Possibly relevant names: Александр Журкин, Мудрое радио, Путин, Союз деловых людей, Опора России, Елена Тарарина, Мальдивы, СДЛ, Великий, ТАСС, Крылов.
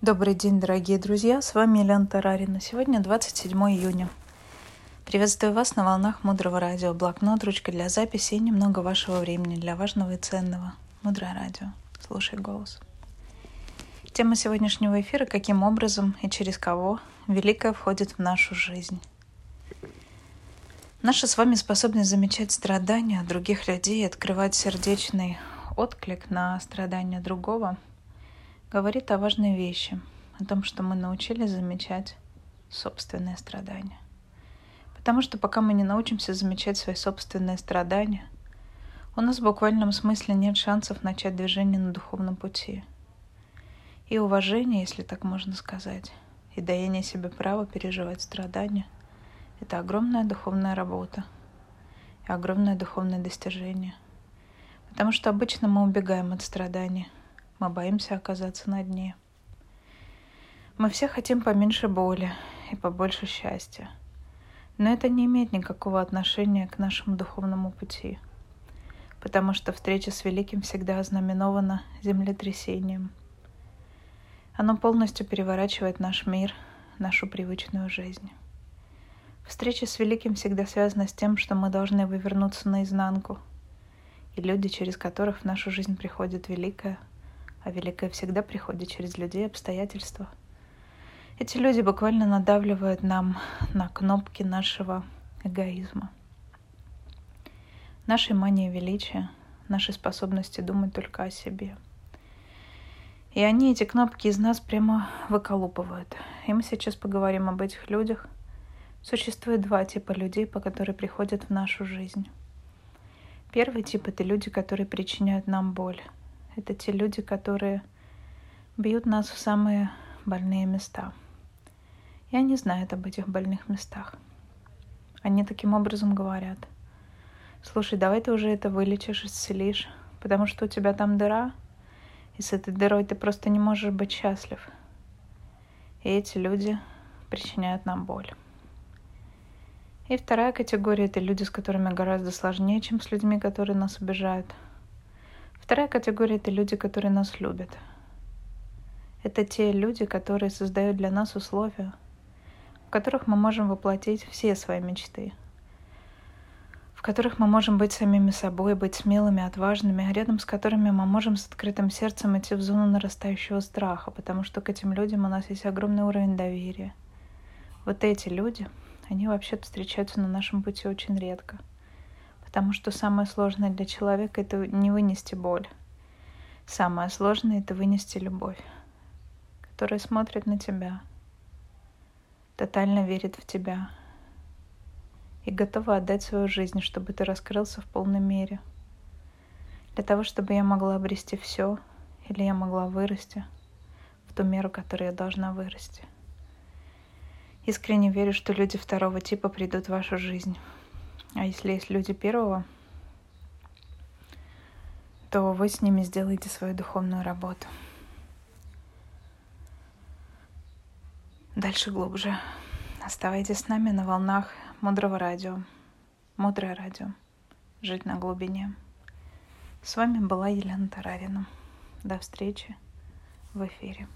Добрый день, дорогие друзья! С вами Елена Тарарина. Сегодня 27 июня. Приветствую вас на волнах Мудрого радио. Блокнот, ручка для записи и немного вашего времени для важного и ценного. Мудрое радио. Слушай голос. Тема сегодняшнего эфира – каким образом и через кого великое входит в нашу жизнь. Наша с вами способность замечать страдания других людей, открывать сердечный отклик на страдания другого – говорит о важной вещи, о том, что мы научились замечать собственные страдания. Потому что пока мы не научимся замечать свои собственные страдания, у нас в буквальном смысле нет шансов начать движение на духовном пути. И уважение, если так можно сказать, и даяние себе права переживать страдания — это огромная духовная работа и огромное духовное достижение. Потому что обычно мы убегаем от страданий. Мы боимся оказаться на дне. Мы все хотим поменьше боли и побольше счастья. Но это не имеет никакого отношения к нашему духовному пути. Потому что встреча с Великим всегда ознаменована землетрясением. Оно полностью переворачивает наш мир, нашу привычную жизнь. Встреча с Великим всегда связана с тем, что мы должны вывернуться наизнанку. И люди, через которых в нашу жизнь приходит Великое, а великое всегда приходит через людей и обстоятельства. Эти люди буквально надавливают нам на кнопки нашего эгоизма, нашей мании величия, нашей способности думать только о себе. И они эти кнопки из нас прямо выколупывают. И мы сейчас поговорим об этих людях. Существует два типа людей, которые приходят в нашу жизнь. Первый тип — это люди, которые причиняют нам боль. Это те люди, которые бьют нас в самые больные места. И они знают об этих больных местах. Они таким образом говорят: слушай, давай ты уже это вылечишь, исцелишь, потому что у тебя там дыра, и с этой дырой ты просто не можешь быть счастлив. И эти люди причиняют нам боль. И вторая категория — это люди, с которыми гораздо сложнее, чем с людьми, которые нас обижают. Вторая категория — это люди, которые нас любят. Это те люди, которые создают для нас условия, в которых мы можем воплотить все свои мечты, в которых мы можем быть самими собой, быть смелыми, отважными, рядом с которыми мы можем с открытым сердцем идти в зону нарастающего страха, потому что к этим людям у нас есть огромный уровень доверия. Вот эти люди, они вообще-то встречаются на нашем пути очень редко. Потому что самое сложное для человека — это не вынести боль. Самое сложное — это вынести любовь, которая смотрит на тебя, тотально верит в тебя и готова отдать свою жизнь, чтобы ты раскрылся в полной мере. Для того, чтобы я могла обрести все, или я могла вырасти в ту меру, которую я должна вырасти. Искренне верю, что люди второго типа придут в вашу жизнь. А если есть люди первого, то вы с ними сделаете свою духовную работу. Дальше глубже. Оставайтесь с нами на волнах Мудрого радио. Мудрое радио. Жить на глубине. С вами была Елена Тарарина. До встречи в эфире.